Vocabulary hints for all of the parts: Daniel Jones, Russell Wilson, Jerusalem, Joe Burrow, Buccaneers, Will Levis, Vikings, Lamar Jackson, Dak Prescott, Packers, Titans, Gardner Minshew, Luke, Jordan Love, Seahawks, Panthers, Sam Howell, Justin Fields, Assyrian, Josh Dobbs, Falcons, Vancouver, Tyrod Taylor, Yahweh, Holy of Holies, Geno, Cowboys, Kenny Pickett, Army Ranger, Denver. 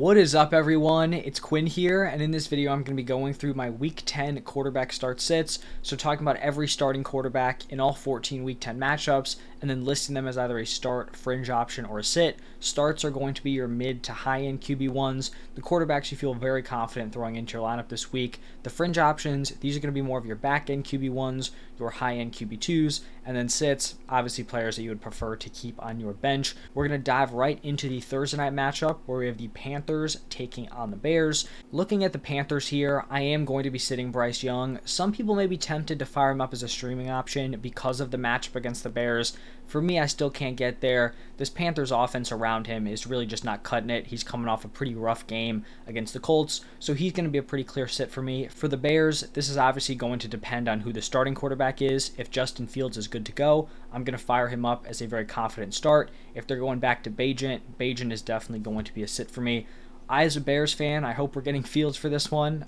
What is up, everyone? It's Quinn here, and in this video I'm going to be going through my Week 10 quarterback start sits, so talking about every starting quarterback in all 14 Week 10 matchups, and then listing them as either a start, fringe option, or a sit. Starts are going to be your mid to high-end QB1s, the quarterbacks you feel very confident throwing into your lineup this week. The fringe options, these are going to be more of your back-end QB1s, your high-end QB2s, and then sits, obviously players that you would prefer to keep on your bench. We're going to dive right into the Thursday night matchup where we have the Panthers taking on the Bears. Looking at the Panthers here, I am going to be sitting Bryce Young. Some people may be tempted to fire him up as a streaming option because of the matchup against the Bears. For me, I still can't get there. This Panthers offense around him is really just not cutting it. He's coming off a pretty rough game against the Colts, so he's going to be a pretty clear sit for me. For the Bears, this is obviously going to depend on who the starting quarterback is. If Justin Fields is good to go, I'm going to fire him up as a very confident start. If they're going back to Bagent is definitely going to be a sit for me. I, as a Bears fan, I hope we're getting Fields for this one.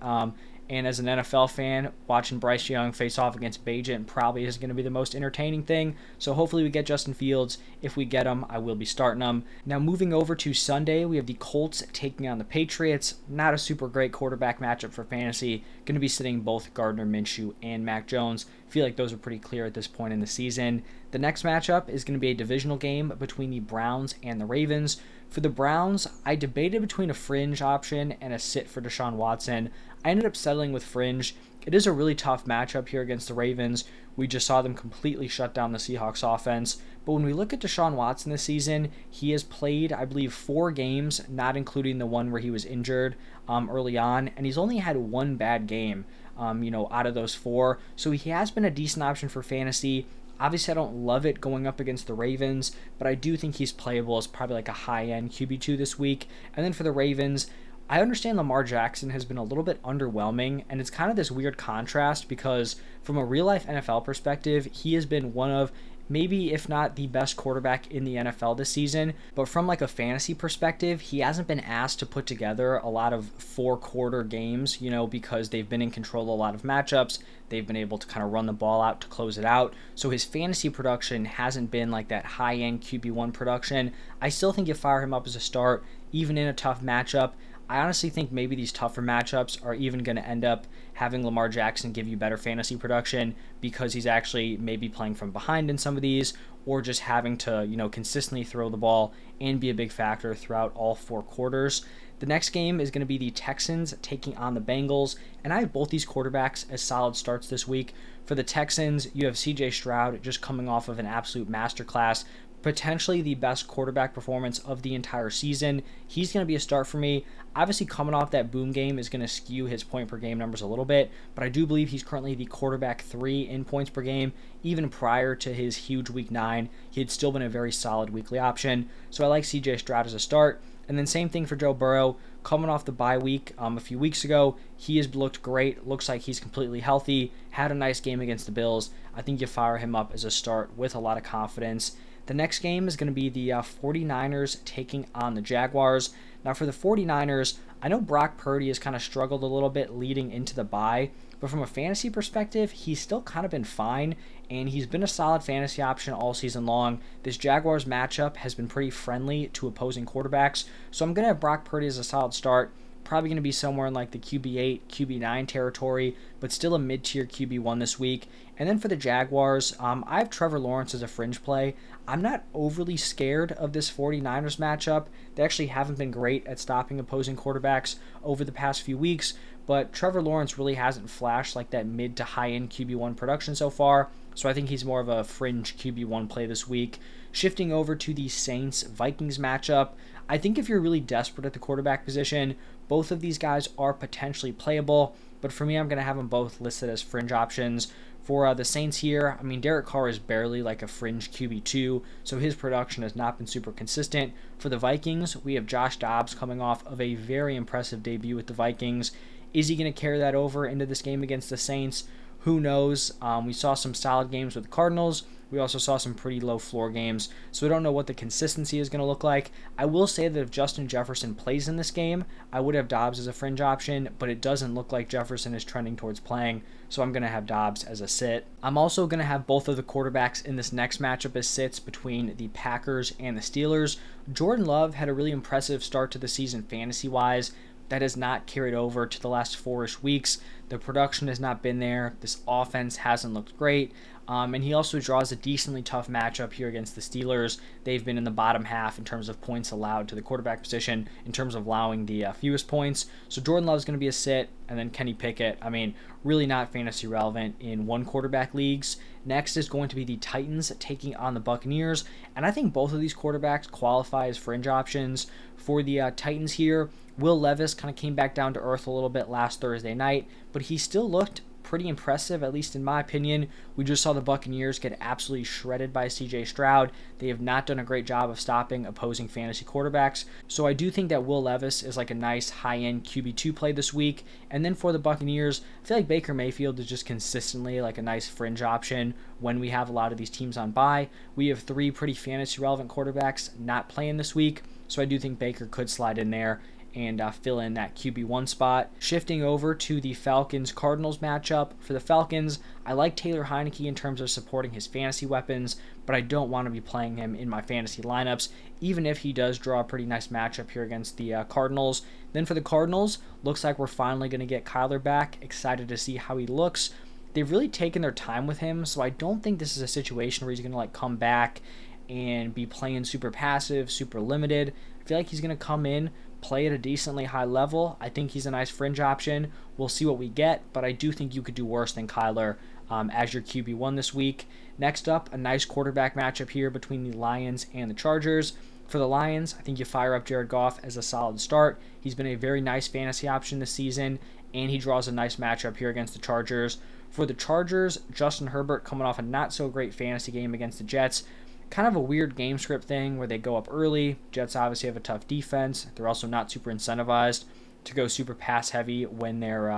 And as an NFL fan, watching Bryce Young face off against Bagent probably isn't going to be the most entertaining thing. So hopefully we get Justin Fields. If we get him, I will be starting him. Now moving over to Sunday, we have the Colts taking on the Patriots. Not a super great quarterback matchup for fantasy. Going to be sitting both Gardner Minshew and Mac Jones. Feel like those are pretty clear at this point in the season. The next matchup is going to be a divisional game between the Browns and the Ravens. For the Browns, I debated between a fringe option and a sit for Deshaun Watson. I ended up settling with fringe. It is a really tough matchup here against the Ravens. We just saw them completely shut down the Seahawks offense. But when we look at Deshaun Watson this season, he has played, I believe, 4 games, not including the one where he was injured early on. And he's only had one bad game out of those 4. So he has been a decent option for fantasy. Obviously, I don't love it going up against the Ravens, but I do think he's playable as probably like a high-end QB2 this week. And then for the Ravens, I understand Lamar Jackson has been a little bit underwhelming, and it's kind of this weird contrast because from a real-life NFL perspective, he has been one of maybe if not the best quarterback in the NFL this season, but from like a fantasy perspective, he hasn't been asked to put together a lot of 4-quarter games, because they've been in control of a lot of matchups. They've been able to kind of run the ball out to close it out. So his fantasy production hasn't been like that high-end QB1 production. I still think you fire him up as a start, even in a tough matchup. I honestly think maybe these tougher matchups are even going to end up having Lamar Jackson give you better fantasy production because he's actually maybe playing from behind in some of these or just having to, consistently throw the ball and be a big factor throughout all 4 quarters. The next game is going to be the Texans taking on the Bengals, and I have both these quarterbacks as solid starts this week. For the Texans, you have C.J. Stroud just coming off of an absolute masterclass, potentially the best quarterback performance of the entire season. He's going to be a start for me. Obviously, coming off that boom game is going to skew his point per game numbers a little bit, but I do believe he's currently the quarterback 3 in points per game. Even prior to his huge week 9, he had still been a very solid weekly option. So I like CJ Stroud as a start. And then same thing for Joe Burrow. Coming off the bye week a few weeks ago, he has looked great. Looks like he's completely healthy. Had a nice game against the Bills. I think you fire him up as a start with a lot of confidence. The next game is going to be the 49ers taking on the Jaguars. Now for the 49ers, I know Brock Purdy has kind of struggled a little bit leading into the bye, but from a fantasy perspective, he's still kind of been fine, and he's been a solid fantasy option all season long. This Jaguars matchup has been pretty friendly to opposing quarterbacks, so I'm going to have Brock Purdy as a solid start. Probably going to be somewhere in like the QB8, QB9 territory, but still a mid-tier QB1 this week. And then for the Jaguars, I have Trevor Lawrence as a fringe play. I'm not overly scared of this 49ers matchup. They actually haven't been great at stopping opposing quarterbacks over the past few weeks, but Trevor Lawrence really hasn't flashed like that mid to high-end QB1 production so far. So I think he's more of a fringe QB1 play this week. Shifting over to the Saints-Vikings matchup, I think if you're really desperate at the quarterback position, both of these guys are potentially playable, but for me, I'm going to have them both listed as fringe options. For the Saints here, Derek Carr is barely like a fringe QB2, so his production has not been super consistent. For the Vikings, we have Josh Dobbs coming off of a very impressive debut with the Vikings. Is he going to carry that over into this game against the Saints? Who knows? We saw some solid games with the Cardinals. We also saw some pretty low floor games, so we don't know what the consistency is going to look like. I will say that if Justin Jefferson plays in this game, I would have Dobbs as a fringe option, but it doesn't look like Jefferson is trending towards playing, so I'm going to have Dobbs as a sit. I'm also going to have both of the quarterbacks in this next matchup as sits between the Packers and the Steelers. Jordan Love had a really impressive start to the season fantasy-wise. That has not carried over to the last four-ish weeks. The production has not been there. This offense hasn't looked great. And he also draws a decently tough matchup here against the Steelers. They've been in the bottom half in terms of points allowed to the quarterback position, in terms of allowing the fewest points. So Jordan Love is going to be a sit, and then Kenny Pickett. I mean, really not fantasy relevant in one quarterback leagues. Next is going to be the Titans taking on the Buccaneers. And I think both of these quarterbacks qualify as fringe options for the Titans here. Will Levis kind of came back down to earth a little bit last Thursday night, but he still looked pretty impressive, at least in my opinion. We just saw the Buccaneers get absolutely shredded by C.J. Stroud. They have not done a great job of stopping opposing fantasy quarterbacks. So I do think that Will Levis is like a nice high-end QB2 play this week. And then for the Buccaneers, I feel like Baker Mayfield is just consistently like a nice fringe option when we have a lot of these teams on bye. We have three pretty fantasy-relevant quarterbacks not playing this week, so I do think Baker could slide in there and fill in that QB1 spot. Shifting over to the Falcons-Cardinals matchup. For the Falcons, I like Taylor Heineke in terms of supporting his fantasy weapons, but I don't want to be playing him in my fantasy lineups, even if he does draw a pretty nice matchup here against the Cardinals. Then for the Cardinals, looks like we're finally going to get Kyler back. Excited to see how he looks. They've really taken their time with him, so I don't think this is a situation where he's going to like come back and be playing super passive, super limited. I feel like he's going to come in, play at a decently high level. I think he's a nice fringe option. We'll see what we get, but I do think you could do worse than Kyler as your QB1 this week. Next up, a nice quarterback matchup here between the Lions and the Chargers. For the Lions, I think you fire up Jared Goff as a solid start. He's been a very nice fantasy option this season, and he draws a nice matchup here against the Chargers. For the Chargers, Justin Herbert coming off a not-so-great fantasy game against the Jets. Kind of a weird game script thing where they go up early. Jets obviously have a tough defense. They're also not super incentivized to go super pass heavy when they're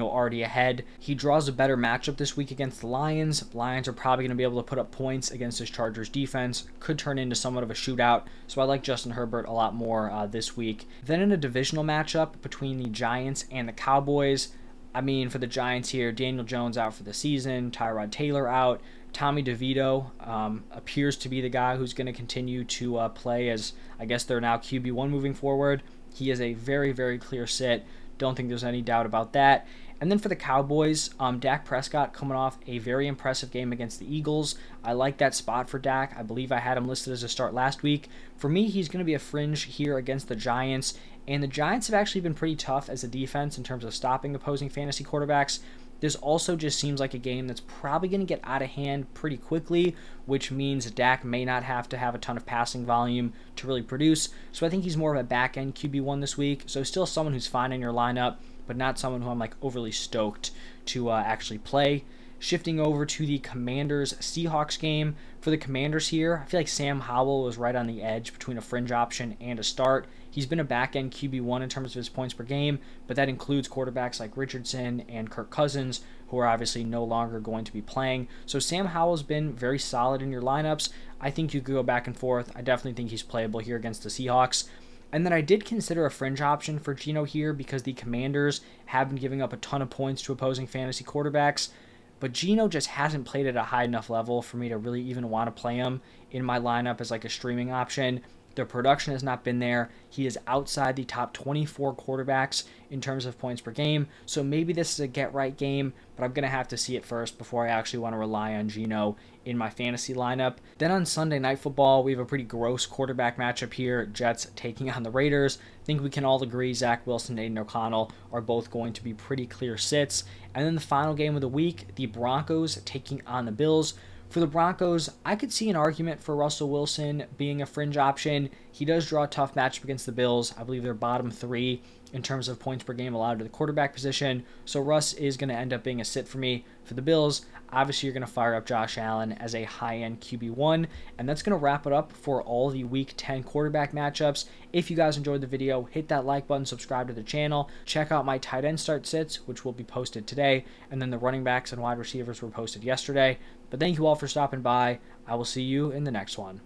already ahead. He draws a better matchup this week against the Lions. Lions are probably going to be able to put up points against this Chargers defense. Could turn into somewhat of a shootout, so I like Justin Herbert a lot more this week. Then in a divisional matchup between the Giants and the Cowboys, I mean, for the Giants here, Daniel Jones out for the season, Tyrod Taylor out. Tommy DeVito appears to be the guy who's going to continue to play as, I guess, they're now QB1 moving forward. He is a very, very clear sit. Don't think there's any doubt about that. And then for the Cowboys, Dak Prescott coming off a very impressive game against the Eagles. I like that spot for Dak. I believe I had him listed as a start last week. For me, he's going to be a fringe here against the Giants. And the Giants have actually been pretty tough as a defense in terms of stopping opposing fantasy quarterbacks. This also just seems like a game that's probably going to get out of hand pretty quickly, which means Dak may not have to have a ton of passing volume to really produce. So I think he's more of a back-end QB1 this week. So still someone who's fine in your lineup, but not someone who I'm like overly stoked to actually play. Shifting over to the Commanders-Seahawks game. For the Commanders here, I feel like Sam Howell was right on the edge between a fringe option and a start. He's been a back-end QB1 in terms of his points per game, but that includes quarterbacks like Richardson and Kirk Cousins, who are obviously no longer going to be playing. So Sam Howell's been very solid in your lineups. I think you could go back and forth. I definitely think he's playable here against the Seahawks. And then I did consider a fringe option for Geno here because the Commanders have been giving up a ton of points to opposing fantasy quarterbacks. But Geno just hasn't played at a high enough level for me to really even want to play him in my lineup as like a streaming option. The production has not been there. He is outside the top 24 quarterbacks in terms of points per game. So maybe this is a get-right game, but I'm going to have to see it first before I actually want to rely on Geno in my fantasy lineup. Then on Sunday Night Football, we have a pretty gross quarterback matchup here. Jets taking on the Raiders. I think we can all agree Zach Wilson and Aiden O'Connell are both going to be pretty clear sits. And then the final game of the week, the Broncos taking on the Bills. For the Broncos, I could see an argument for Russell Wilson being a fringe option. He does draw a tough matchup against the Bills. I believe they're bottom three in terms of points per game allowed to the quarterback position. So Russ is going to end up being a sit for me. For the Bills, obviously you're going to fire up Josh Allen as a high-end QB1. And that's going to wrap it up for all the Week 10 quarterback matchups. If you guys enjoyed the video, hit that like button, subscribe to the channel. Check out my tight end start sits, which will be posted today. And then the running backs and wide receivers were posted yesterday. But thank you all for stopping by. I will see you in the next one.